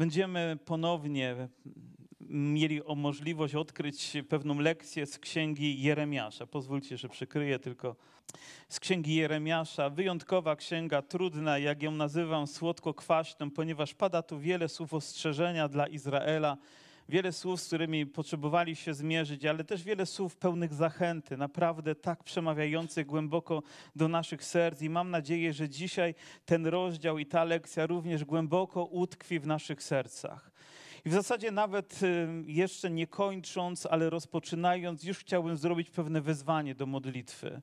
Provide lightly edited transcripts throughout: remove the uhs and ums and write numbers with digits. Będziemy ponownie mieli możliwość odkryć pewną lekcję z Księgi Jeremiasza. Pozwólcie, że przykryję tylko z Księgi Jeremiasza. Wyjątkowa księga, trudna, jak ją nazywam, słodko-kwaśną, ponieważ pada tu wiele słów ostrzeżenia dla Izraela, wiele słów, z którymi potrzebowali się zmierzyć, ale też wiele słów pełnych zachęty, naprawdę tak przemawiających głęboko do naszych serc i mam nadzieję, że dzisiaj ten rozdział i ta lekcja również głęboko utkwi w naszych sercach. I w zasadzie nawet jeszcze nie kończąc, ale rozpoczynając, już chciałbym zrobić pewne wezwanie do modlitwy.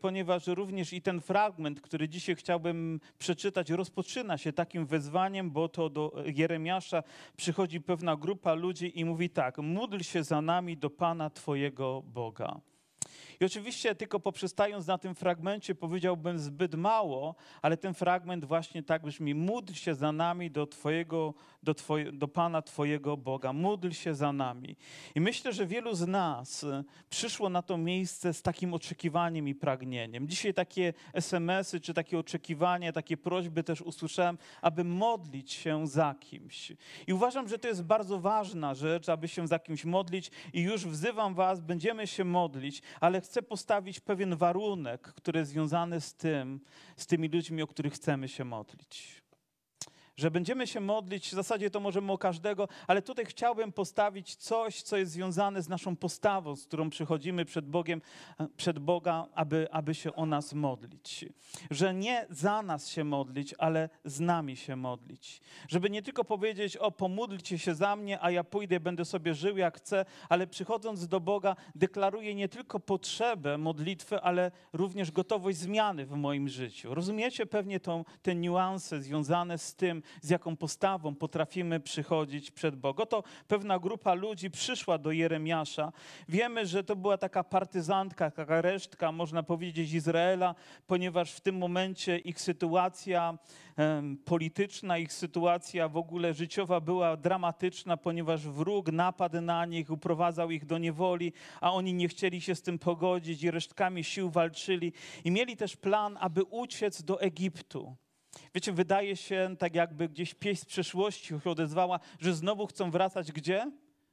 Ponieważ również i ten fragment, który dzisiaj chciałbym przeczytać, rozpoczyna się takim wezwaniem, bo to do Jeremiasza przychodzi pewna grupa ludzi i mówi tak: módl się za nami do Pana Twojego Boga. I oczywiście tylko poprzestając na tym fragmencie powiedziałbym zbyt mało, ale ten fragment właśnie tak brzmi: módl się za nami do Pana Twojego Boga, módl się za nami. I myślę, że wielu z nas przyszło na to miejsce z takim oczekiwaniem i pragnieniem. Dzisiaj takie SMS-y czy takie oczekiwania, takie prośby też usłyszałem, aby modlić się za kimś. I uważam, że to jest bardzo ważna rzecz, aby się za kimś modlić i już wzywam was, będziemy się modlić, ale chcę postawić pewien warunek, który jest związany z tymi ludźmi, o których chcemy się modlić. Że będziemy się modlić, w zasadzie to możemy o każdego, ale tutaj chciałbym postawić coś, co jest związane z naszą postawą, z którą przychodzimy przed Bogiem, przed Boga, aby się o nas modlić. Że nie za nas się modlić, ale z nami się modlić. Żeby nie tylko powiedzieć: o, pomódlcie się za mnie, a ja pójdę, będę sobie żył jak chcę, ale przychodząc do Boga deklaruję nie tylko potrzebę modlitwy, ale również gotowość zmiany w moim życiu. Rozumiecie pewnie te niuanse związane z tym, z jaką postawą potrafimy przychodzić przed Bogiem. To pewna grupa ludzi przyszła do Jeremiasza. Wiemy, że to była taka partyzantka, taka resztka, można powiedzieć, Izraela, ponieważ w tym momencie ich sytuacja polityczna, ich sytuacja w ogóle życiowa była dramatyczna, ponieważ wróg napadł na nich, uprowadzał ich do niewoli, a oni nie chcieli się z tym pogodzić i resztkami sił walczyli. I mieli też plan, aby uciec do Egiptu. Wiecie, wydaje się, tak jakby gdzieś pieśń z przeszłości się odezwała, że znowu chcą wracać gdzie?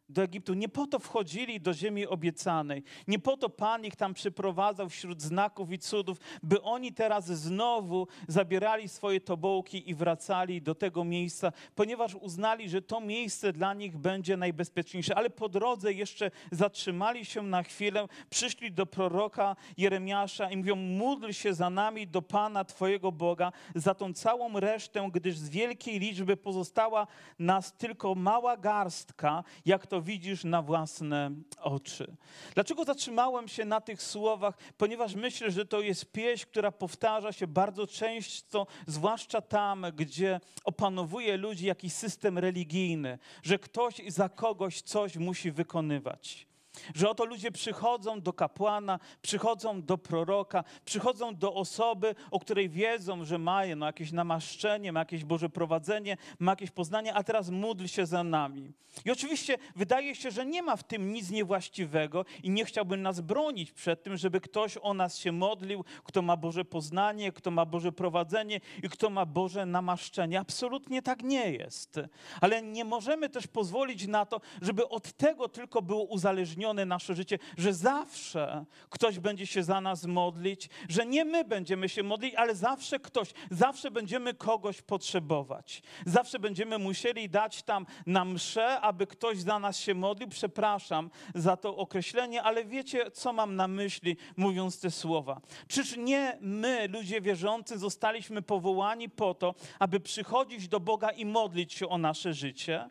Do Egiptu. Nie po to wchodzili do ziemi obiecanej. Nie po to Pan ich tam przyprowadzał wśród znaków i cudów, by oni teraz znowu zabierali swoje tobołki i wracali do tego miejsca, ponieważ uznali, że to miejsce dla nich będzie najbezpieczniejsze. Ale po drodze jeszcze zatrzymali się na chwilę, przyszli do proroka Jeremiasza i mówią: módl się za nami do Pana Twojego Boga, za tą całą resztę, gdyż z wielkiej liczby pozostała nas tylko mała garstka, jak to widzisz na własne oczy. Dlaczego zatrzymałem się na tych słowach? Ponieważ myślę, że to jest pieśń, która powtarza się bardzo często, zwłaszcza tam, gdzie opanowuje ludzi jakiś system religijny, że ktoś za kogoś coś musi wykonywać. Że oto ludzie przychodzą do kapłana, przychodzą do proroka, przychodzą do osoby, o której wiedzą, że ma jakieś namaszczenie, ma jakieś Boże prowadzenie, ma jakieś poznanie, a teraz módl się za nami. I oczywiście wydaje się, że nie ma w tym nic niewłaściwego i nie chciałbym nas bronić przed tym, żeby ktoś o nas się modlił, kto ma Boże poznanie, kto ma Boże prowadzenie i kto ma Boże namaszczenie. Absolutnie tak nie jest. Ale nie możemy też pozwolić na to, żeby od tego tylko było uzależnione nasze życie, że zawsze ktoś będzie się za nas modlić, że nie my będziemy się modlić, ale zawsze ktoś, zawsze będziemy kogoś potrzebować. Zawsze będziemy musieli dać tam na mszę, aby ktoś za nas się modlił. Przepraszam za to określenie, ale wiecie, co mam na myśli, mówiąc te słowa. Czyż nie my, ludzie wierzący, zostaliśmy powołani po to, aby przychodzić do Boga i modlić się o nasze życie?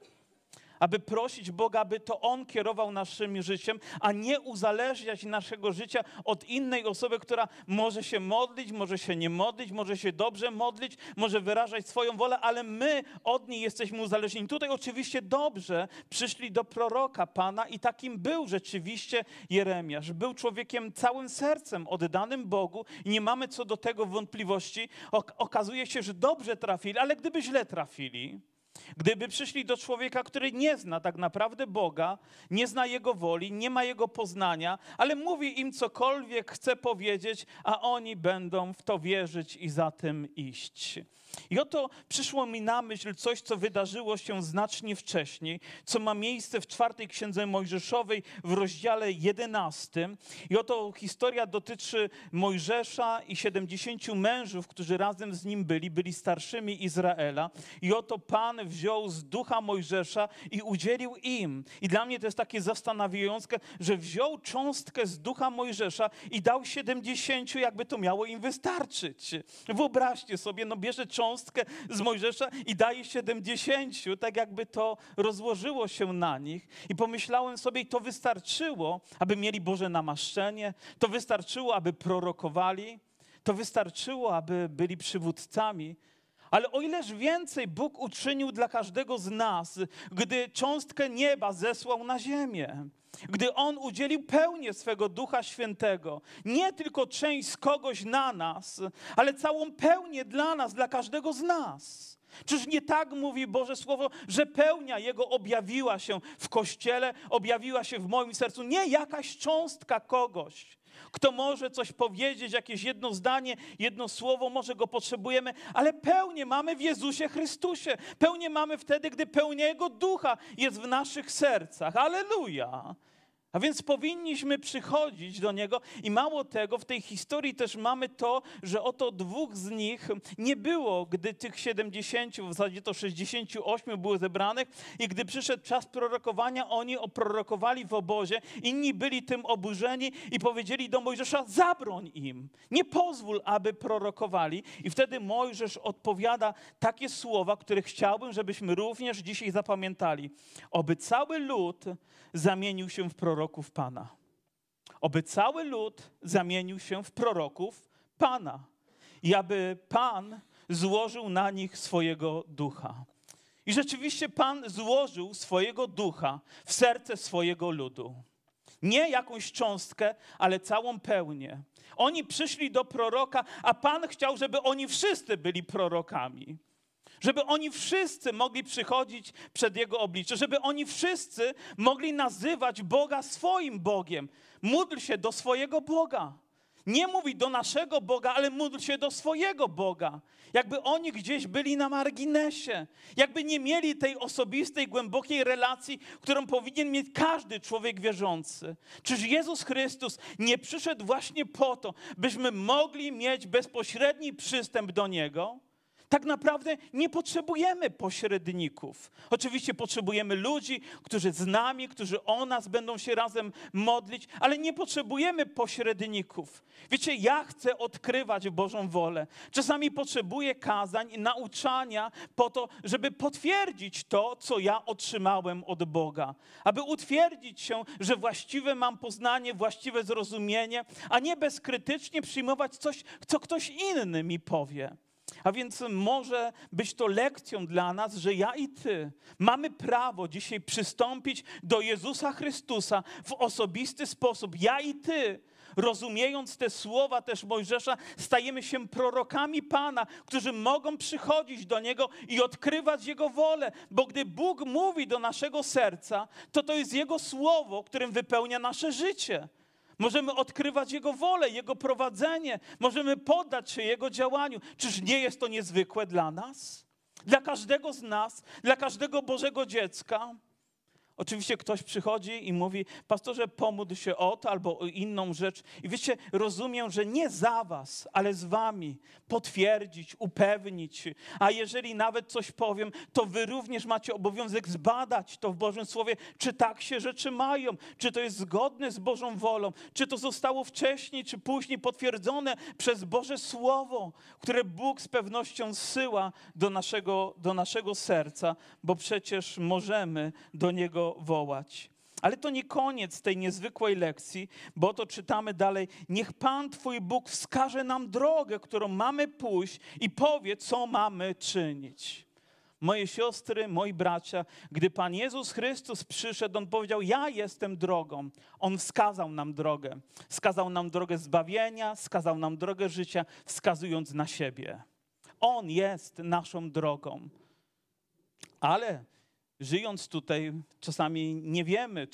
Aby prosić Boga, aby to On kierował naszym życiem, a nie uzależniać naszego życia od innej osoby, która może się modlić, może się nie modlić, może się dobrze modlić, może wyrażać swoją wolę, ale my od niej jesteśmy uzależnieni. Tutaj oczywiście dobrze przyszli do proroka Pana i takim był rzeczywiście Jeremiasz. Był człowiekiem całym sercem oddanym Bogu i nie mamy co do tego wątpliwości. Okazuje się, że dobrze trafili, ale gdyby źle trafili, Gdyby przyszli do człowieka, który nie zna tak naprawdę Boga, nie zna Jego woli, nie ma Jego poznania, ale mówi im cokolwiek chce powiedzieć, a oni będą w to wierzyć i za tym iść. I oto przyszło mi na myśl coś, co wydarzyło się znacznie wcześniej, co ma miejsce w Czwartej Księdze Mojżeszowej w rozdziale 11. I oto historia dotyczy Mojżesza i 70 mężów, którzy razem z nim byli starszymi Izraela. I oto Pan wziął z ducha Mojżesza i udzielił im. I dla mnie to jest takie zastanawiające, że wziął cząstkę z ducha Mojżesza i dał 70, jakby to miało im wystarczyć. Wyobraźcie sobie, no bierze cząstkę z Mojżesza i daje 70, tak jakby to rozłożyło się na nich. I pomyślałem sobie, i to wystarczyło, aby mieli Boże namaszczenie, to wystarczyło, aby prorokowali, to wystarczyło, aby byli przywódcami. Ale o ileż więcej Bóg uczynił dla każdego z nas, gdy cząstkę nieba zesłał na ziemię. Gdy On udzielił pełnię swego Ducha Świętego, nie tylko część z kogoś na nas, ale całą pełnię dla nas, dla każdego z nas. Czyż nie tak mówi Boże Słowo, że pełnia Jego objawiła się w Kościele, objawiła się w moim sercu, nie jakaś cząstka kogoś, kto może coś powiedzieć, jakieś jedno zdanie, jedno słowo, może go potrzebujemy, ale pełnię mamy w Jezusie Chrystusie. Pełnię mamy wtedy, gdy pełnia Jego Ducha jest w naszych sercach. Alleluja! A więc powinniśmy przychodzić do Niego i mało tego, w tej historii też mamy to, że oto dwóch z nich nie było, gdy tych 70, w zasadzie to 68 było zebranych i gdy przyszedł czas prorokowania, oni oprorokowali w obozie, inni byli tym oburzeni i powiedzieli do Mojżesza, zabroń im, nie pozwól, aby prorokowali. I wtedy Mojżesz odpowiada takie słowa, które chciałbym, żebyśmy również dzisiaj zapamiętali. Oby cały lud zamienił się w proroków. Pana. Oby cały lud zamienił się w proroków Pana i aby Pan złożył na nich swojego ducha. I rzeczywiście Pan złożył swojego ducha w serce swojego ludu. Nie jakąś cząstkę, ale całą pełnię. Oni przyszli do proroka, a Pan chciał, żeby oni wszyscy byli prorokami. Żeby oni wszyscy mogli przychodzić przed Jego oblicze, żeby oni wszyscy mogli nazywać Boga swoim Bogiem. Módl się do swojego Boga. Nie mówi do naszego Boga, ale módl się do swojego Boga. Jakby oni gdzieś byli na marginesie. Jakby nie mieli tej osobistej, głębokiej relacji, którą powinien mieć każdy człowiek wierzący. Czyż Jezus Chrystus nie przyszedł właśnie po to, byśmy mogli mieć bezpośredni przystęp do Niego? Tak naprawdę nie potrzebujemy pośredników. Oczywiście potrzebujemy ludzi, którzy z nami, którzy o nas będą się razem modlić, ale nie potrzebujemy pośredników. Wiecie, ja chcę odkrywać Bożą wolę. Czasami potrzebuję kazań i nauczania po to, żeby potwierdzić to, co ja otrzymałem od Boga. Aby utwierdzić się, że właściwe mam poznanie, właściwe zrozumienie, a nie bezkrytycznie przyjmować coś, co ktoś inny mi powie. A więc może być to lekcją dla nas, że ja i ty mamy prawo dzisiaj przystąpić do Jezusa Chrystusa w osobisty sposób. Ja i ty, rozumiejąc te słowa też Mojżesza, stajemy się prorokami Pana, którzy mogą przychodzić do Niego i odkrywać Jego wolę. Bo gdy Bóg mówi do naszego serca, to jest Jego słowo, którym wypełnia nasze życie. Możemy odkrywać Jego wolę, Jego prowadzenie. Możemy poddać się Jego działaniu. Czyż nie jest to niezwykłe dla nas? Dla każdego z nas, dla każdego Bożego dziecka. Oczywiście ktoś przychodzi i mówi, pastorze, pomódl się o to albo o inną rzecz. I wiecie, rozumiem, że nie za was, ale z wami potwierdzić, upewnić. A jeżeli nawet coś powiem, to wy również macie obowiązek zbadać to w Bożym Słowie, czy tak się rzeczy mają, czy to jest zgodne z Bożą wolą, czy to zostało wcześniej, czy później potwierdzone przez Boże Słowo, które Bóg z pewnością zsyła do naszego serca, bo przecież możemy do Niego wołać. Ale to nie koniec tej niezwykłej lekcji, bo to czytamy dalej. Niech Pan Twój Bóg wskaże nam drogę, którą mamy pójść i powie, co mamy czynić. Moje siostry, moi bracia, gdy Pan Jezus Chrystus przyszedł, On powiedział, ja jestem drogą. On wskazał nam drogę. Wskazał nam drogę zbawienia, wskazał nam drogę życia, wskazując na siebie. On jest naszą drogą. Ale żyjąc tutaj czasami nie wiemy,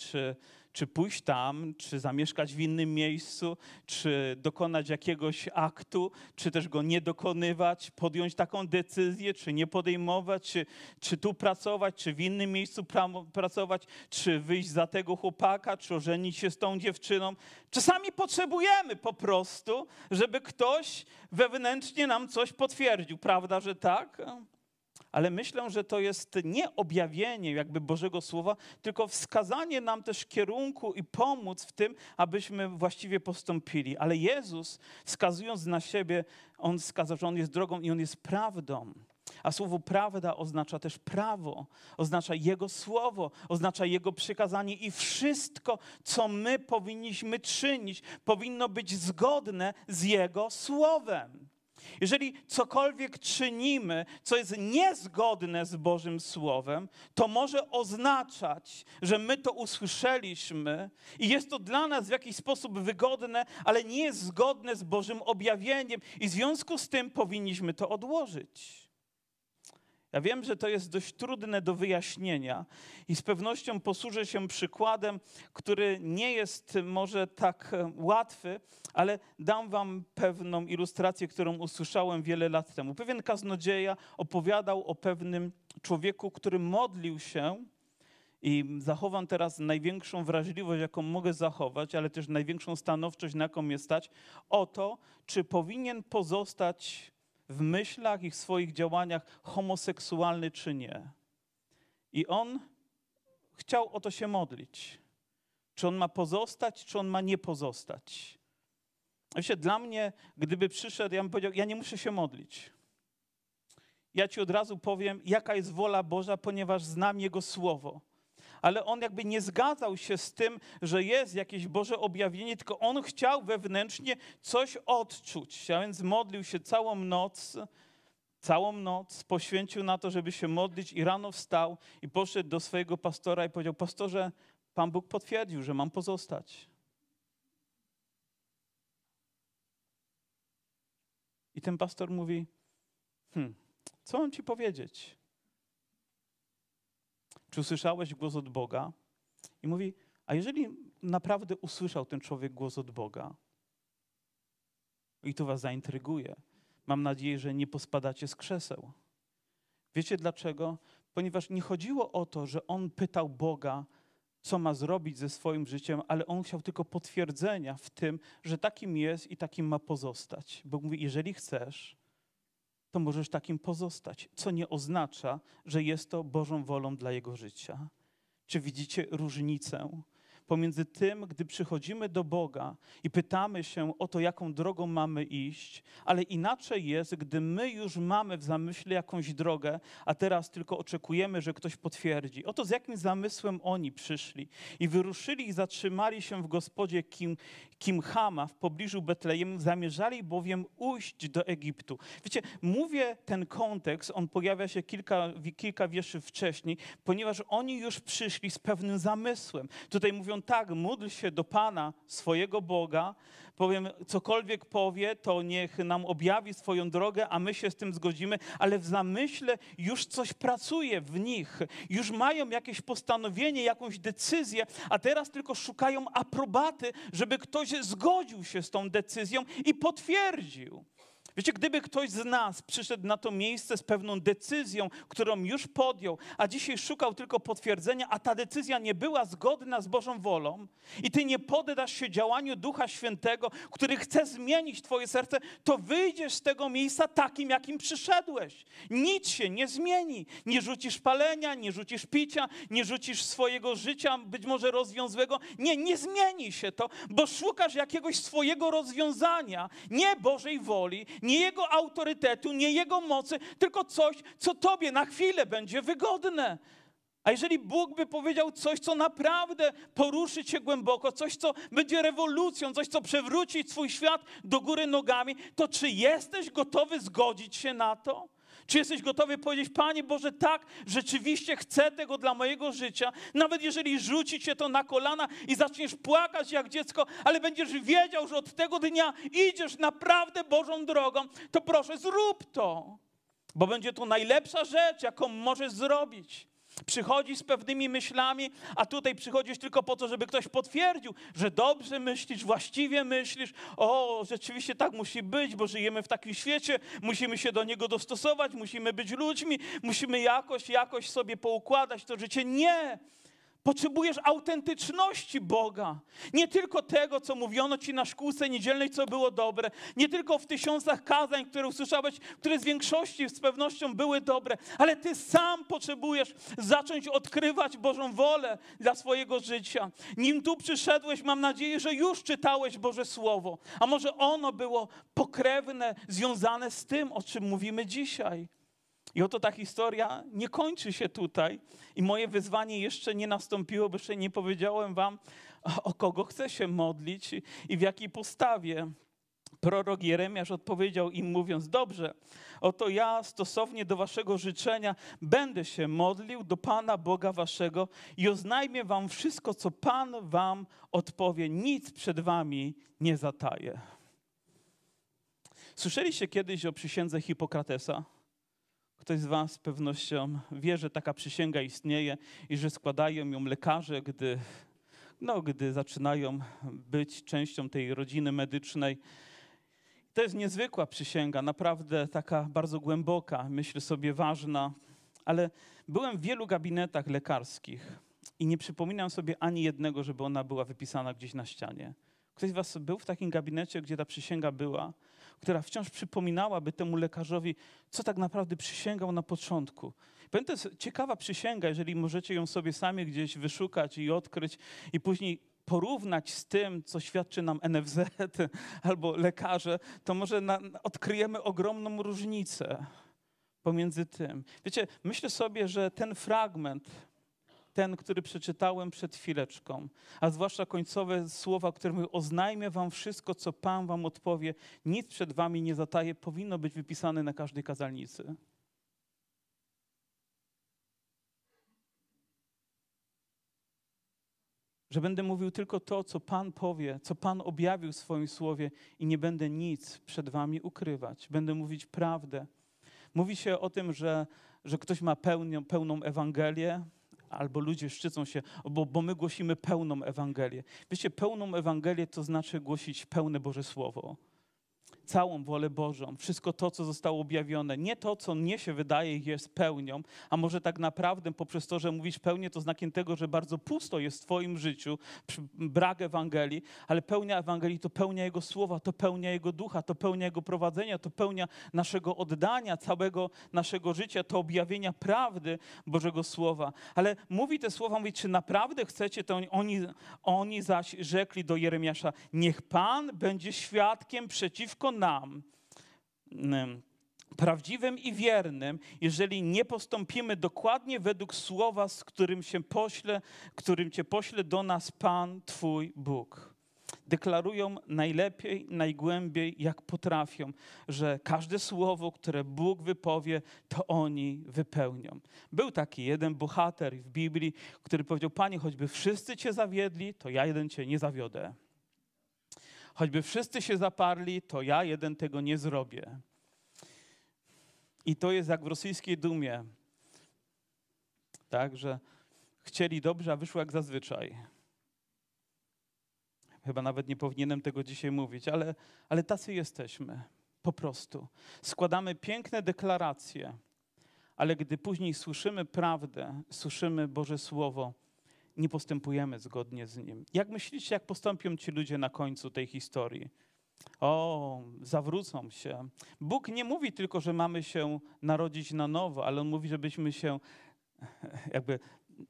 czy pójść tam, czy zamieszkać w innym miejscu, czy dokonać jakiegoś aktu, czy też go nie dokonywać, podjąć taką decyzję, czy nie podejmować, czy tu pracować, czy w innym miejscu pracować, czy wyjść za tego chłopaka, czy ożenić się z tą dziewczyną. Czasami potrzebujemy po prostu, żeby ktoś wewnętrznie nam coś potwierdził. Prawda, że tak? Ale myślę, że to jest nie objawienie jakby Bożego Słowa, tylko wskazanie nam też kierunku i pomóc w tym, abyśmy właściwie postąpili. Ale Jezus, wskazując na siebie, On wskazał, że On jest drogą i On jest prawdą. A słowo prawda oznacza też prawo, oznacza Jego słowo, oznacza Jego przykazanie i wszystko, co my powinniśmy czynić, powinno być zgodne z Jego słowem. Jeżeli cokolwiek czynimy, co jest niezgodne z Bożym Słowem, to może oznaczać, że my to usłyszeliśmy i jest to dla nas w jakiś sposób wygodne, ale nie jest zgodne z Bożym objawieniem i w związku z tym powinniśmy to odłożyć. Ja wiem, że to jest dość trudne do wyjaśnienia i z pewnością posłużę się przykładem, który nie jest może tak łatwy, ale dam wam pewną ilustrację, którą usłyszałem wiele lat temu. Pewien kaznodzieja opowiadał o pewnym człowieku, który modlił się i zachowam teraz największą wrażliwość, jaką mogę zachować, ale też największą stanowczość, na jaką mnie stać, o to, czy powinien pozostać w myślach i w swoich działaniach homoseksualny czy nie. I on chciał o to się modlić. Czy on ma pozostać, czy on ma nie pozostać. Wiecie, dla mnie, gdyby przyszedł, ja bym powiedział, ja nie muszę się modlić. Ja ci od razu powiem, jaka jest wola Boża, ponieważ znam Jego Słowo. Ale on jakby nie zgadzał się z tym, że jest jakieś Boże objawienie, tylko on chciał wewnętrznie coś odczuć. A więc modlił się całą noc poświęcił na to, żeby się modlić i rano wstał i poszedł do swojego pastora i powiedział, pastorze, Pan Bóg potwierdził, że mam pozostać. I ten pastor mówi, co mam ci powiedzieć? Czy usłyszałeś głos od Boga? I mówi, a jeżeli naprawdę usłyszał ten człowiek głos od Boga? I to was zaintryguje. Mam nadzieję, że nie pospadacie z krzeseł. Wiecie dlaczego? Ponieważ nie chodziło o to, że on pytał Boga, co ma zrobić ze swoim życiem, ale on chciał tylko potwierdzenia w tym, że takim jest i takim ma pozostać. Bóg mówi, jeżeli chcesz, to możesz takim pozostać, co nie oznacza, że jest to Bożą wolą dla jego życia. Czy widzicie różnicę pomiędzy tym, gdy przychodzimy do Boga i pytamy się o to, jaką drogą mamy iść, ale inaczej jest, gdy my już mamy w zamyśle jakąś drogę, a teraz tylko oczekujemy, że ktoś potwierdzi. Oto z jakim zamysłem oni przyszli i wyruszyli i zatrzymali się w gospodzie Kimchama w pobliżu Betlejem, zamierzali bowiem ujść do Egiptu. Wiecie, mówię ten kontekst, on pojawia się kilka wierszy wcześniej, ponieważ oni już przyszli z pewnym zamysłem. Tutaj mówią, tak, módl się do Pana, swojego Boga, powiem, cokolwiek powie, to niech nam objawi swoją drogę, a my się z tym zgodzimy, ale w zamyśle już coś pracuje w nich, już mają jakieś postanowienie, jakąś decyzję, a teraz tylko szukają aprobaty, żeby ktoś zgodził się z tą decyzją i potwierdził. Wiecie, gdyby ktoś z nas przyszedł na to miejsce z pewną decyzją, którą już podjął, a dzisiaj szukał tylko potwierdzenia, a ta decyzja nie była zgodna z Bożą wolą i ty nie poddasz się działaniu Ducha Świętego, który chce zmienić twoje serce, to wyjdziesz z tego miejsca takim, jakim przyszedłeś. Nic się nie zmieni. Nie rzucisz palenia, nie rzucisz picia, nie rzucisz swojego życia, być może rozwiązłego. Nie zmieni się to, bo szukasz jakiegoś swojego rozwiązania, nie Bożej woli, nie Jego autorytetu, nie Jego mocy, tylko coś, co tobie na chwilę będzie wygodne. A jeżeli Bóg by powiedział coś, co naprawdę poruszy cię głęboko, coś, co będzie rewolucją, coś, co przewróci twój świat do góry nogami, to czy jesteś gotowy zgodzić się na to? Czy jesteś gotowy powiedzieć, Panie Boże, tak, rzeczywiście chcę tego dla mojego życia, nawet jeżeli rzuci cię to na kolana i zaczniesz płakać jak dziecko, ale będziesz wiedział, że od tego dnia idziesz naprawdę Bożą drogą, to proszę, zrób to. bo będzie to najlepsza rzecz, jaką możesz zrobić. Przychodzisz z pewnymi myślami, a tutaj przychodzisz tylko po to, żeby ktoś potwierdził, że dobrze myślisz, właściwie myślisz. O, rzeczywiście tak musi być, bo żyjemy w takim świecie, musimy się do niego dostosować, musimy być ludźmi, musimy jakoś sobie poukładać to życie. Nie! Potrzebujesz autentyczności Boga. Nie tylko tego, co mówiono ci na szkółce niedzielnej, co było dobre. Nie tylko w tysiącach kazań, które usłyszałeś, które z większości z pewnością były dobre. Ale ty sam potrzebujesz zacząć odkrywać Bożą wolę dla swojego życia. Nim tu przyszedłeś, mam nadzieję, że już czytałeś Boże Słowo. A może ono było pokrewne, związane z tym, o czym mówimy dzisiaj. I oto ta historia nie kończy się tutaj i moje wyzwanie jeszcze nie nastąpiło, bo jeszcze nie powiedziałem wam, o kogo chcę się modlić i w jakiej postawie. Prorok Jeremiasz odpowiedział im mówiąc, dobrze, oto ja stosownie do waszego życzenia będę się modlił do Pana Boga waszego i oznajmię wam wszystko, co Pan wam odpowie, nic przed wami nie zataję. Słyszeliście kiedyś o przysiędze Hipokratesa? Ktoś z was z pewnością wie, że taka przysięga istnieje i że składają ją lekarze, gdy zaczynają być częścią tej rodziny medycznej. To jest niezwykła przysięga, naprawdę taka bardzo głęboka, myślę sobie ważna, ale byłem w wielu gabinetach lekarskich i nie przypominam sobie ani jednego, żeby ona była wypisana gdzieś na ścianie. Ktoś z was był w takim gabinecie, gdzie ta przysięga była, która wciąż przypominałaby temu lekarzowi, co tak naprawdę przysięgał na początku. To jest ciekawa przysięga, jeżeli możecie ją sobie sami gdzieś wyszukać i odkryć i później porównać z tym, co świadczy nam NFZ albo lekarze, to może odkryjemy ogromną różnicę pomiędzy tym. Wiecie, myślę sobie, że ten fragment, ten, który przeczytałem przed chwileczką, a zwłaszcza końcowe słowa, które mówią, oznajmię wam wszystko, co Pan wam odpowie, nic przed wami nie zataje, powinno być wypisane na każdej kazalnicy. Że będę mówił tylko to, co Pan powie, co Pan objawił w swoim słowie i nie będę nic przed wami ukrywać. Będę mówić prawdę. Mówi się o tym, że ktoś ma pełną Ewangelię, albo ludzie szczycą się, bo my głosimy pełną Ewangelię. Wiecie, pełną Ewangelię to znaczy głosić pełne Boże Słowo. Całą wolę Bożą, wszystko to, co zostało objawione. Nie to, co mnie się wydaje jest pełnią, a może tak naprawdę poprzez to, że mówisz pełnię, to znakiem tego, że bardzo pusto jest w twoim życiu, brak Ewangelii, ale pełnia Ewangelii to pełnia Jego Słowa, to pełnia Jego Ducha, to pełnia Jego prowadzenia, to pełnia naszego oddania, całego naszego życia, to objawienia prawdy Bożego Słowa. Ale mówi te słowa, mówi, czy naprawdę chcecie, to oni zaś rzekli do Jeremiasza, niech Pan będzie świadkiem przeciwko nam, prawdziwym i wiernym, jeżeli nie postąpimy dokładnie według słowa, z którym Cię pośle do nas Pan, Twój Bóg. Deklarują najlepiej, najgłębiej, jak potrafią, że każde słowo, które Bóg wypowie, to oni wypełnią. Był taki jeden bohater w Biblii, który powiedział, Panie, choćby wszyscy Cię zawiedli, to ja jeden Cię nie zawiodę. Choćby wszyscy się zaparli, to ja jeden tego nie zrobię. I to jest jak w rosyjskiej dumie. Tak, że chcieli dobrze, a wyszło jak zazwyczaj. Chyba nawet nie powinienem tego dzisiaj mówić, ale tacy jesteśmy. Po prostu. Składamy piękne deklaracje, ale gdy później słyszymy prawdę, słyszymy Boże Słowo, nie postępujemy zgodnie z nim. Jak myślicie, jak postąpią ci ludzie na końcu tej historii? O, zawrócą się. Bóg nie mówi tylko, że mamy się narodzić na nowo, ale On mówi, żebyśmy się jakby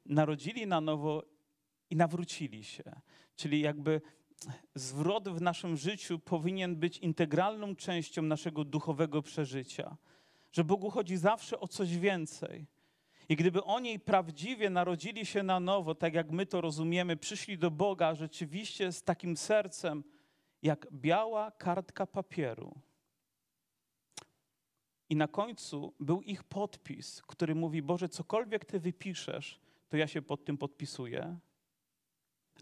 narodzili na nowo i nawrócili się. Czyli jakby zwrot w naszym życiu powinien być integralną częścią naszego duchowego przeżycia. Że Bogu chodzi zawsze o coś więcej. I gdyby oni prawdziwie narodzili się na nowo, tak jak my to rozumiemy, przyszli do Boga rzeczywiście z takim sercem, jak biała kartka papieru. I na końcu był ich podpis, który mówi, Boże, cokolwiek Ty wypiszesz, to ja się pod tym podpisuję,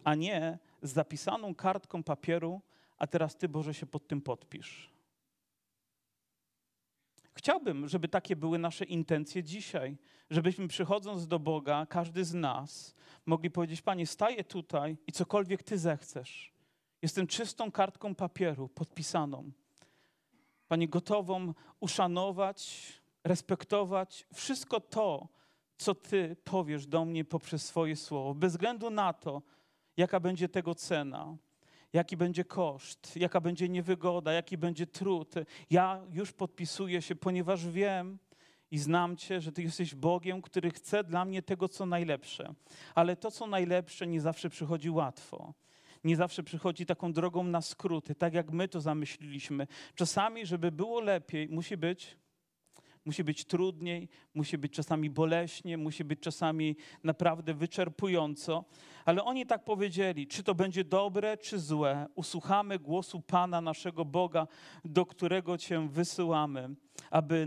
a nie z zapisaną kartką papieru, a teraz Ty, Boże, się pod tym podpisz. Chciałbym, żeby takie były nasze intencje dzisiaj, żebyśmy przychodząc do Boga, każdy z nas, mogli powiedzieć: Panie, staję tutaj i cokolwiek Ty zechcesz. Jestem czystą kartką papieru, podpisaną. Panie, gotową uszanować, respektować wszystko to, co Ty powiesz do mnie poprzez swoje słowo, bez względu na to, jaka będzie tego cena, jaki będzie koszt, jaka będzie niewygoda, jaki będzie trud. Ja już podpisuję się, ponieważ wiem i znam Cię, że Ty jesteś Bogiem, który chce dla mnie tego, co najlepsze. Ale to, co najlepsze, nie zawsze przychodzi łatwo. Nie zawsze przychodzi taką drogą na skróty, tak jak my to zamyśliliśmy. Czasami, żeby było lepiej, musi być trudniej, musi być czasami boleśnie, musi być czasami naprawdę wyczerpująco. Ale oni tak powiedzieli, czy to będzie dobre, czy złe, usłuchamy głosu Pana, naszego Boga, do którego Cię wysyłamy, aby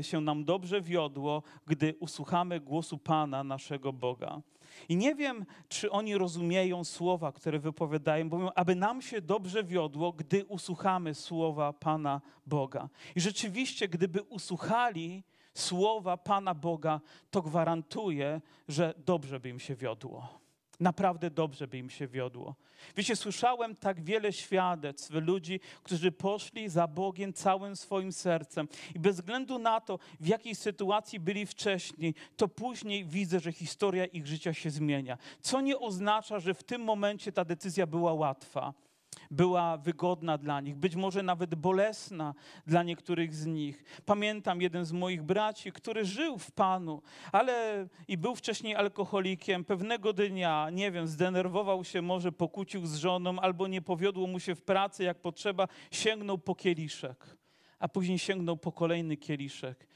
się nam dobrze wiodło, gdy usłuchamy głosu Pana, naszego Boga. I nie wiem, czy oni rozumieją słowa, które wypowiadają, bo mówią, aby nam się dobrze wiodło, gdy usłuchamy słowa Pana Boga. I rzeczywiście, gdyby usłuchali słowa Pana Boga, to gwarantuję, że dobrze by im się wiodło. Naprawdę dobrze by im się wiodło. Wiecie, słyszałem tak wiele świadectw ludzi, którzy poszli za Bogiem całym swoim sercem. I bez względu na to, w jakiej sytuacji byli wcześniej, to później widzę, że historia ich życia się zmienia. Co nie oznacza, że w tym momencie ta decyzja była łatwa, była wygodna dla nich, być może nawet bolesna dla niektórych z nich. Pamiętam jeden z moich braci, który żył w Panu, ale i był wcześniej alkoholikiem. Pewnego dnia, nie wiem, zdenerwował się, może pokłócił z żoną, albo nie powiodło mu się w pracy jak potrzeba, sięgnął po kieliszek, a później sięgnął po kolejny kieliszek.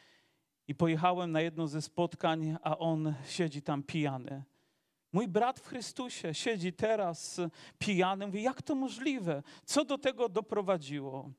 I pojechałem na jedno ze spotkań, a on siedzi tam pijany. Mój brat w Chrystusie siedzi teraz pijany. Mówi, jak to możliwe? Co do tego doprowadziło?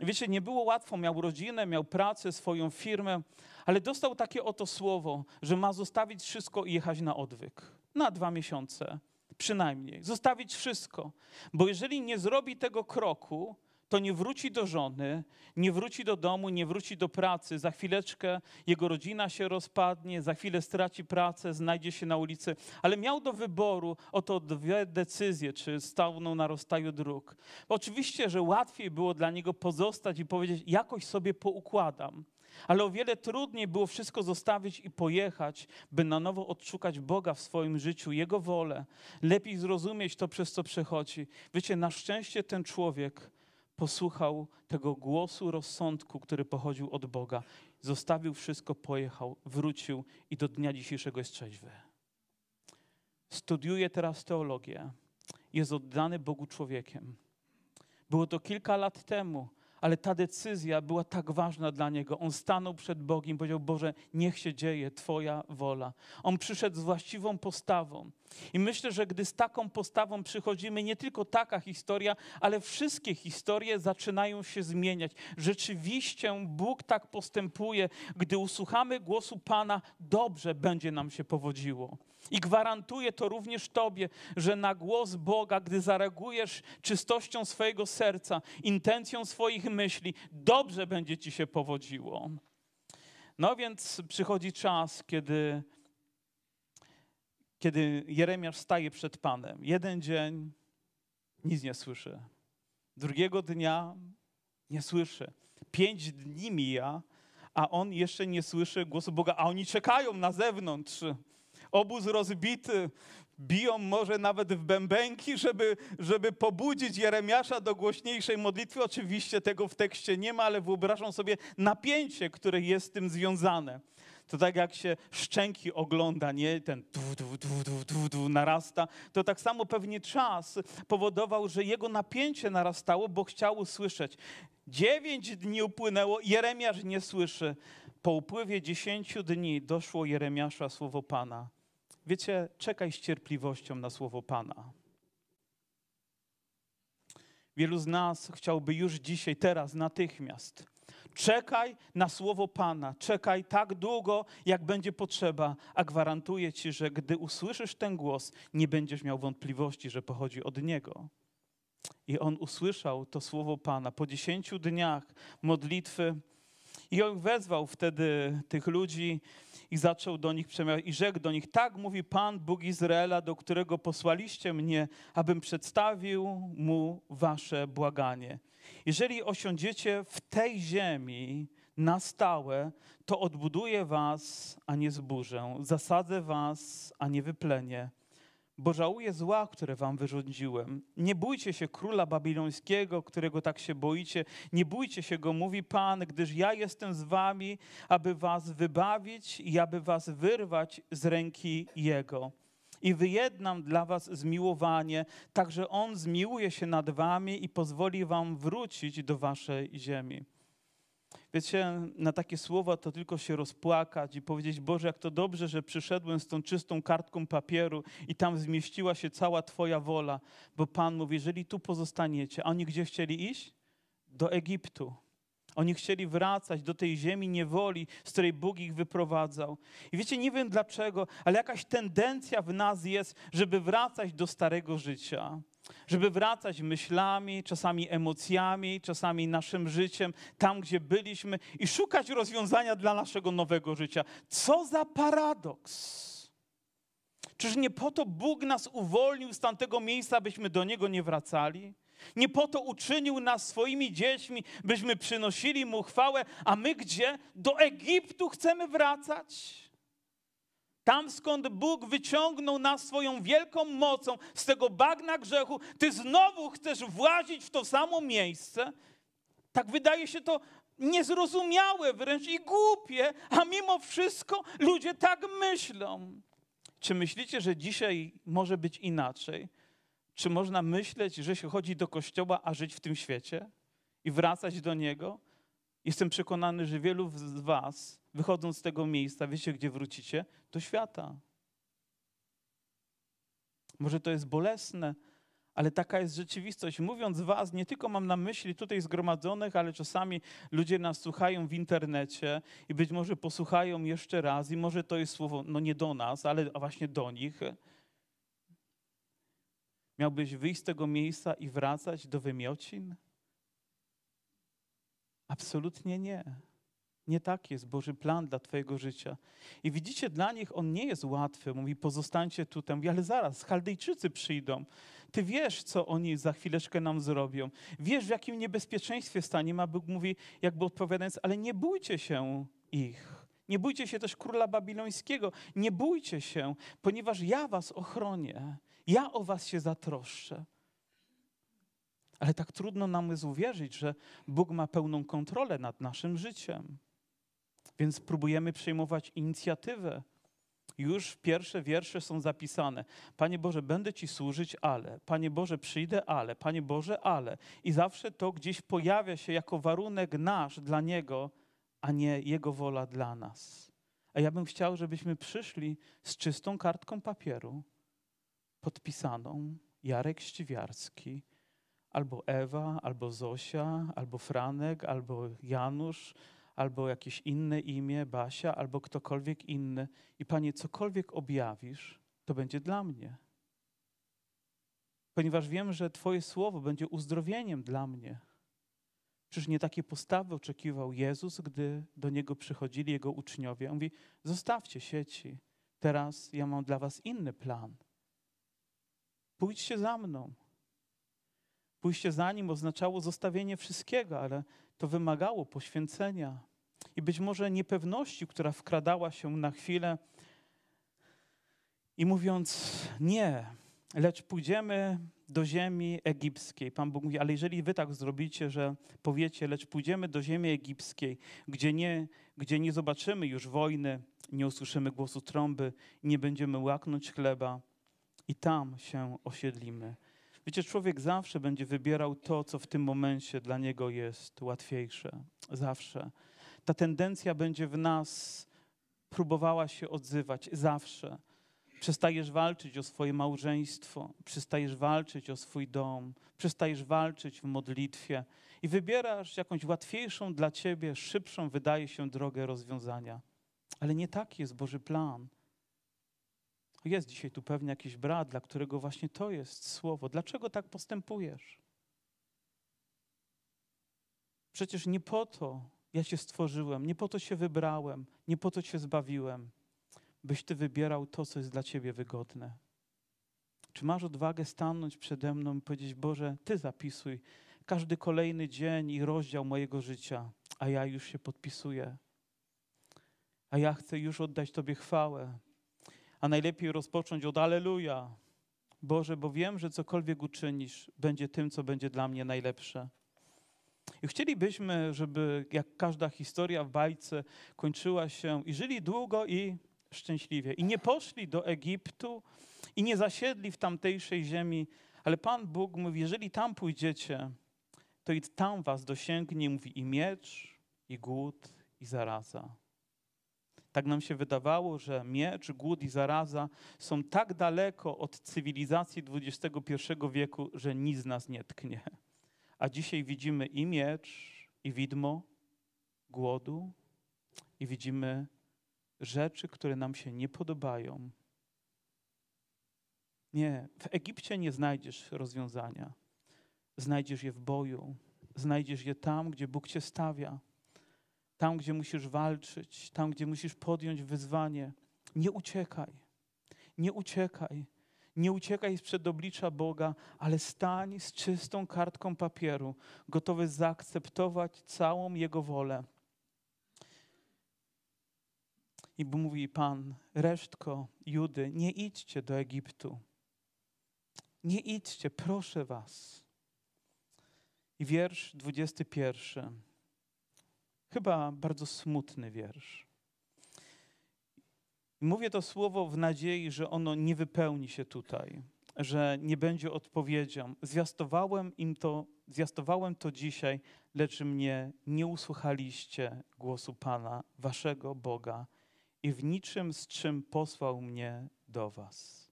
Wiecie, nie było łatwo. Miał rodzinę, miał pracę, swoją firmę, ale dostał takie oto słowo, że ma zostawić wszystko i jechać na odwyk. Na 2 miesiące przynajmniej. Zostawić wszystko. Bo jeżeli nie zrobi tego kroku, to nie wróci do żony, nie wróci do domu, nie wróci do pracy. Za chwileczkę jego rodzina się rozpadnie, za chwilę straci pracę, znajdzie się na ulicy. Ale miał do wyboru oto 2 decyzje, czy stanął na rozstaju dróg. Oczywiście, że łatwiej było dla niego pozostać i powiedzieć, jakoś sobie poukładam. Ale o wiele trudniej było wszystko zostawić i pojechać, by na nowo odszukać Boga w swoim życiu, Jego wolę. Lepiej zrozumieć to, przez co przechodzi. Wiecie, na szczęście ten człowiek posłuchał tego głosu rozsądku, który pochodził od Boga. Zostawił wszystko, pojechał, wrócił i do dnia dzisiejszego jest trzeźwy. Studiuje teraz teologię. Jest oddany Bogu człowiekiem. Było to kilka lat temu, ale ta decyzja była tak ważna dla niego. On stanął przed Bogiem i powiedział, Boże, niech się dzieje Twoja wola. On przyszedł z właściwą postawą. I myślę, że gdy z taką postawą przychodzimy, nie tylko taka historia, ale wszystkie historie zaczynają się zmieniać. Rzeczywiście Bóg tak postępuje. Gdy usłuchamy głosu Pana, dobrze będzie nam się powodziło. I gwarantuję to również Tobie, że na głos Boga, gdy zareagujesz czystością swojego serca, intencją swoich myśli, dobrze będzie Ci się powodziło. No więc przychodzi czas, kiedy Jeremiasz staje przed Panem. Jeden dzień nic nie słyszy. Drugiego dnia nie słyszy. 5 dni mija, a on jeszcze nie słyszy głosu Boga, a oni czekają na zewnątrz. Obóz rozbity, biją może nawet w bębenki, żeby pobudzić Jeremiasza do głośniejszej modlitwy. Oczywiście tego w tekście nie ma, ale wyobrażam sobie napięcie, które jest z tym związane. To tak jak się szczęki ogląda, nie? Ten narasta. To tak samo pewnie czas powodował, że jego napięcie narastało, bo chciał usłyszeć. 9 dni upłynęło, Jeremiasz nie słyszy. Po upływie 10 dni doszło Jeremiasza słowo Pana. Wiecie, czekaj z cierpliwością na słowo Pana. Wielu z nas chciałby już dzisiaj, teraz, natychmiast. Czekaj na słowo Pana, czekaj tak długo, jak będzie potrzeba, a gwarantuję Ci, że gdy usłyszysz ten głos, nie będziesz miał wątpliwości, że pochodzi od Niego. I on usłyszał to słowo Pana po 10 dniach modlitwy i on wezwał wtedy tych ludzi i zaczął do nich przemawiać i rzekł do nich: tak mówi Pan, Bóg Izraela, do którego posłaliście mnie, abym przedstawił mu wasze błaganie. Jeżeli osiądziecie w tej ziemi na stałe, to odbuduję was, a nie zburzę, zasadzę was, a nie wyplenię, bo żałuję zła, które wam wyrządziłem. Nie bójcie się króla babilońskiego, którego tak się boicie. Nie bójcie się go, mówi Pan, gdyż ja jestem z wami, aby was wybawić i aby was wyrwać z ręki jego. I wyjednam dla was zmiłowanie, tak że on zmiłuje się nad wami i pozwoli wam wrócić do waszej ziemi. Wiecie, na takie słowa to tylko się rozpłakać i powiedzieć: Boże, jak to dobrze, że przyszedłem z tą czystą kartką papieru i tam zmieściła się cała Twoja wola, bo Pan mówi, jeżeli tu pozostaniecie, a oni gdzie chcieli iść? Do Egiptu. Oni chcieli wracać do tej ziemi niewoli, z której Bóg ich wyprowadzał. I wiecie, nie wiem dlaczego, ale jakaś tendencja w nas jest, żeby wracać do starego życia. Żeby wracać myślami, czasami emocjami, czasami naszym życiem, tam gdzie byliśmy i szukać rozwiązania dla naszego nowego życia. Co za paradoks! Czyż nie po to Bóg nas uwolnił z tamtego miejsca, abyśmy do Niego nie wracali? Nie po to uczynił nas swoimi dziećmi, byśmy przynosili Mu chwałę, a my gdzie? Do Egiptu chcemy wracać? Tam, skąd Bóg wyciągnął nas swoją wielką mocą, z tego bagna grzechu, ty znowu chcesz włazić w to samo miejsce? Tak wydaje się to niezrozumiałe wręcz i głupie, a mimo wszystko ludzie tak myślą. Czy myślicie, że dzisiaj może być inaczej? Czy można myśleć, że się chodzi do kościoła, a żyć w tym świecie i wracać do niego? Jestem przekonany, że wielu z was, wychodząc z tego miejsca, wiecie, gdzie wrócicie? Do świata. Może to jest bolesne, ale taka jest rzeczywistość. Mówiąc was, nie tylko mam na myśli tutaj zgromadzonych, ale czasami ludzie nas słuchają w internecie i być może posłuchają jeszcze raz i może to jest słowo, no nie do nas, ale właśnie do nich. Miałbyś wyjść z tego miejsca i wracać do wymiocin? Absolutnie nie. Nie tak jest Boży plan dla twojego życia. I widzicie, dla nich on nie jest łatwy. Mówi, pozostańcie tutaj. Mówi, ale zaraz, Chaldejczycy przyjdą. Ty wiesz, co oni za chwileczkę nam zrobią. Wiesz, w jakim niebezpieczeństwie staniemy. A Bóg mówi, jakby odpowiadając, ale nie bójcie się ich. Nie bójcie się też króla babilońskiego. Nie bójcie się, ponieważ ja was ochronię. Ja o was się zatroszczę. Ale tak trudno nam jest uwierzyć, że Bóg ma pełną kontrolę nad naszym życiem. Więc próbujemy przejmować inicjatywę. Już pierwsze wiersze są zapisane. Panie Boże, będę Ci służyć, ale. Panie Boże, przyjdę, ale. Panie Boże, ale. I zawsze to gdzieś pojawia się jako warunek nasz dla Niego, a nie Jego wola dla nas. A ja bym chciał, żebyśmy przyszli z czystą kartką papieru, podpisaną Jarek Ściwiarski, albo Ewa, albo Zosia, albo Franek, albo Janusz, albo jakieś inne imię, Basia, albo ktokolwiek inny. I Panie, cokolwiek objawisz, to będzie dla mnie. Ponieważ wiem, że Twoje słowo będzie uzdrowieniem dla mnie. Czyż nie takie postawy oczekiwał Jezus, gdy do Niego przychodzili Jego uczniowie? On mówi, zostawcie sieci, teraz ja mam dla was inny plan. Pójdźcie za mną. Pójście za Nim oznaczało zostawienie wszystkiego, ale to wymagało poświęcenia i być może niepewności, która wkradała się na chwilę i mówiąc nie, lecz pójdziemy do ziemi egipskiej. Pan Bóg mówi, ale jeżeli wy tak zrobicie, że powiecie, lecz pójdziemy do ziemi egipskiej, gdzie nie zobaczymy już wojny, nie usłyszymy głosu trąby, nie będziemy łaknąć chleba i tam się osiedlimy. Wiecie, człowiek zawsze będzie wybierał to, co w tym momencie dla niego jest łatwiejsze. Zawsze. Ta tendencja będzie w nas próbowała się odzywać. Zawsze. Przestajesz walczyć o swoje małżeństwo. Przestajesz walczyć o swój dom. Przestajesz walczyć w modlitwie. I wybierasz jakąś łatwiejszą dla ciebie, szybszą, wydaje się, drogę rozwiązania. Ale nie taki jest Boży plan. Jest dzisiaj tu pewnie jakiś brat, dla którego właśnie to jest słowo. Dlaczego tak postępujesz? Przecież nie po to ja cię stworzyłem, nie po to cię wybrałem, nie po to cię zbawiłem, byś ty wybierał to, co jest dla ciebie wygodne. Czy masz odwagę stanąć przede mną i powiedzieć: Boże, ty zapisuj każdy kolejny dzień i rozdział mojego życia, a ja już się podpisuję. A ja chcę już oddać Tobie chwałę. A najlepiej rozpocząć od Alleluja. Boże, bo wiem, że cokolwiek uczynisz, będzie tym, co będzie dla mnie najlepsze. I chcielibyśmy, żeby jak każda historia w bajce kończyła się i żyli długo i szczęśliwie. I nie poszli do Egiptu i nie zasiedli w tamtejszej ziemi, ale Pan Bóg mówi: jeżeli tam pójdziecie, to i tam was dosięgnie, mówi, i miecz, i głód, i zaraza. Tak nam się wydawało, że miecz, głód i zaraza są tak daleko od cywilizacji XXI wieku, że nic nas nie tknie. A dzisiaj widzimy i miecz, i widmo głodu, i widzimy rzeczy, które nam się nie podobają. Nie, w Egipcie nie znajdziesz rozwiązania. Znajdziesz je w boju. Znajdziesz je tam, gdzie Bóg cię stawia. Tam, gdzie musisz walczyć. Tam, gdzie musisz podjąć wyzwanie. Nie uciekaj. Nie uciekaj. Nie uciekaj sprzed oblicza Boga, ale stań z czystą kartką papieru, gotowy zaakceptować całą Jego wolę. I mówi Pan: resztko Judy, nie idźcie do Egiptu. Nie idźcie, proszę was. I wiersz 21. Chyba bardzo smutny wiersz. Mówię to słowo w nadziei, że ono nie wypełni się tutaj, że nie będzie odpowiedzią. Zwiastowałem to dzisiaj, lecz mnie nie usłuchaliście głosu Pana, waszego Boga, i w niczym, z czym posłał mnie do was.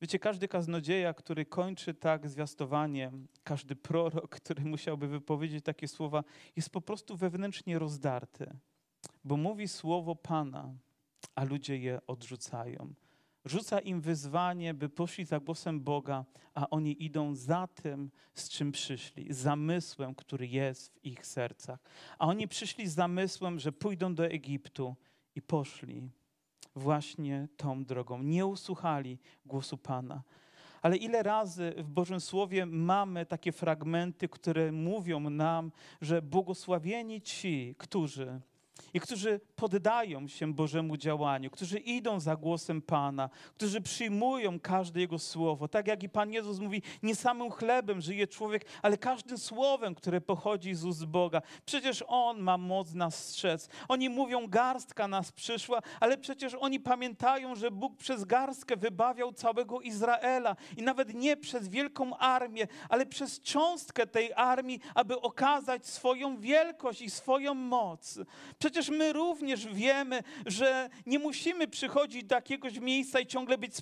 Wiecie, każdy kaznodzieja, który kończy tak zwiastowanie, każdy prorok, który musiałby wypowiedzieć takie słowa, jest po prostu wewnętrznie rozdarty, bo mówi słowo Pana, a ludzie je odrzucają. Rzuca im wyzwanie, by poszli za głosem Boga, a oni idą za tym, z czym przyszli, zamysłem, który jest w ich sercach. A oni przyszli z zamysłem, że pójdą do Egiptu, i poszli właśnie tą drogą. Nie usłuchali głosu Pana. Ale ile razy w Bożym Słowie mamy takie fragmenty, które mówią nam, że błogosławieni ci, którzy poddają się Bożemu działaniu, którzy idą za głosem Pana, którzy przyjmują każde Jego słowo. Tak jak i Pan Jezus mówi, nie samym chlebem żyje człowiek, ale każdym słowem, które pochodzi z ust Boga. Przecież On ma moc nas strzec. Oni mówią, garstka nas przyszła, ale przecież oni pamiętają, że Bóg przez garstkę wybawiał całego Izraela. I nawet nie przez wielką armię, ale przez cząstkę tej armii, aby okazać swoją wielkość i swoją moc. Przecież my również wiemy, że nie musimy przychodzić do jakiegoś miejsca i ciągle być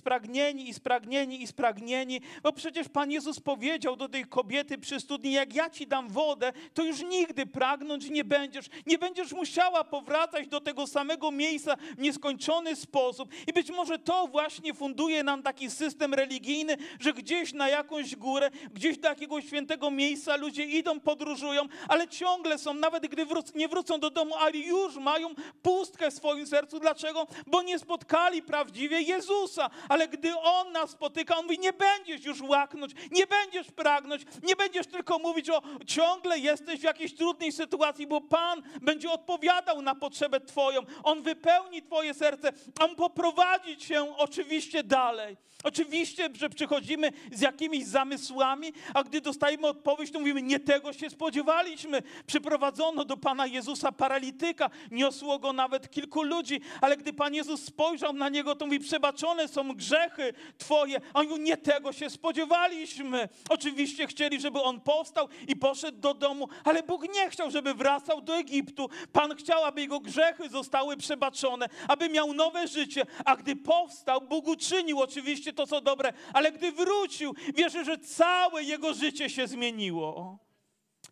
spragnieni, bo przecież Pan Jezus powiedział do tej kobiety przy studni: jak ja ci dam wodę, to już nigdy pragnąć nie będziesz. Nie będziesz musiała powracać do tego samego miejsca w nieskończony sposób. I być może to właśnie funduje nam taki system religijny, że gdzieś na jakąś górę, gdzieś do jakiegoś świętego miejsca ludzie idą, podróżują, ale ciągle są, nawet gdy nie wrócą do domu, ale już mają pustkę w swoim sercu. Dlaczego? Bo nie spotkali prawdziwie Jezusa. Ale gdy On nas spotyka, On mówi: nie będziesz już łaknąć, nie będziesz pragnąć, nie będziesz tylko mówić o ciągle jesteś w jakiejś trudnej sytuacji, bo Pan będzie odpowiadał na potrzebę twoją. On wypełni twoje serce. On poprowadzi cię oczywiście dalej. Oczywiście, że przychodzimy z jakimiś zamysłami, a gdy dostajemy odpowiedź, to mówimy: nie tego się spodziewaliśmy. Przyprowadzono do Pana Jezusa paralityka, niosło go nawet kilku ludzi, ale gdy Pan Jezus spojrzał na niego, to mówi: przebaczone są grzechy twoje. A on mówi: nie tego się spodziewaliśmy. Oczywiście chcieli, żeby on powstał i poszedł do domu, ale Bóg nie chciał, żeby wracał do Egiptu. Pan chciał, aby jego grzechy zostały przebaczone, aby miał nowe życie, a gdy powstał, Bóg uczynił oczywiście to, co dobre, ale gdy wrócił, wierzy, że całe jego życie się zmieniło.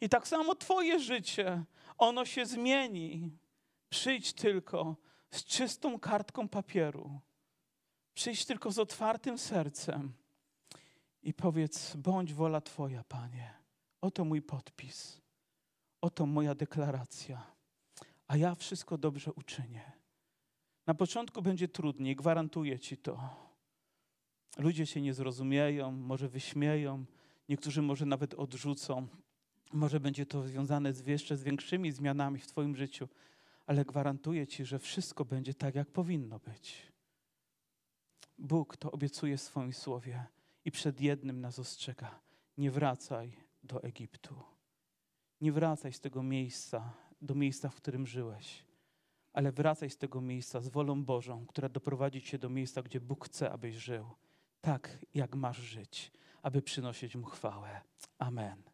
I tak samo twoje życie, ono się zmieni. Przyjdź tylko z czystą kartką papieru. Przyjdź tylko z otwartym sercem i powiedz: bądź wola Twoja, Panie. Oto mój podpis. Oto moja deklaracja, a ja wszystko dobrze uczynię. Na początku będzie trudniej, gwarantuję ci to. Ludzie się nie zrozumieją, może wyśmieją, niektórzy może nawet odrzucą. Może będzie to związane jeszcze z większymi zmianami w twoim życiu, ale gwarantuję ci, że wszystko będzie tak, jak powinno być. Bóg to obiecuje w swoim słowie i przed jednym nas ostrzega. Nie wracaj do Egiptu. Nie wracaj z tego miejsca, do miejsca, w którym żyłeś, ale wracaj z tego miejsca z wolą Bożą, która doprowadzi cię do miejsca, gdzie Bóg chce, abyś żył. Tak, jak masz żyć, aby przynosić Mu chwałę. Amen.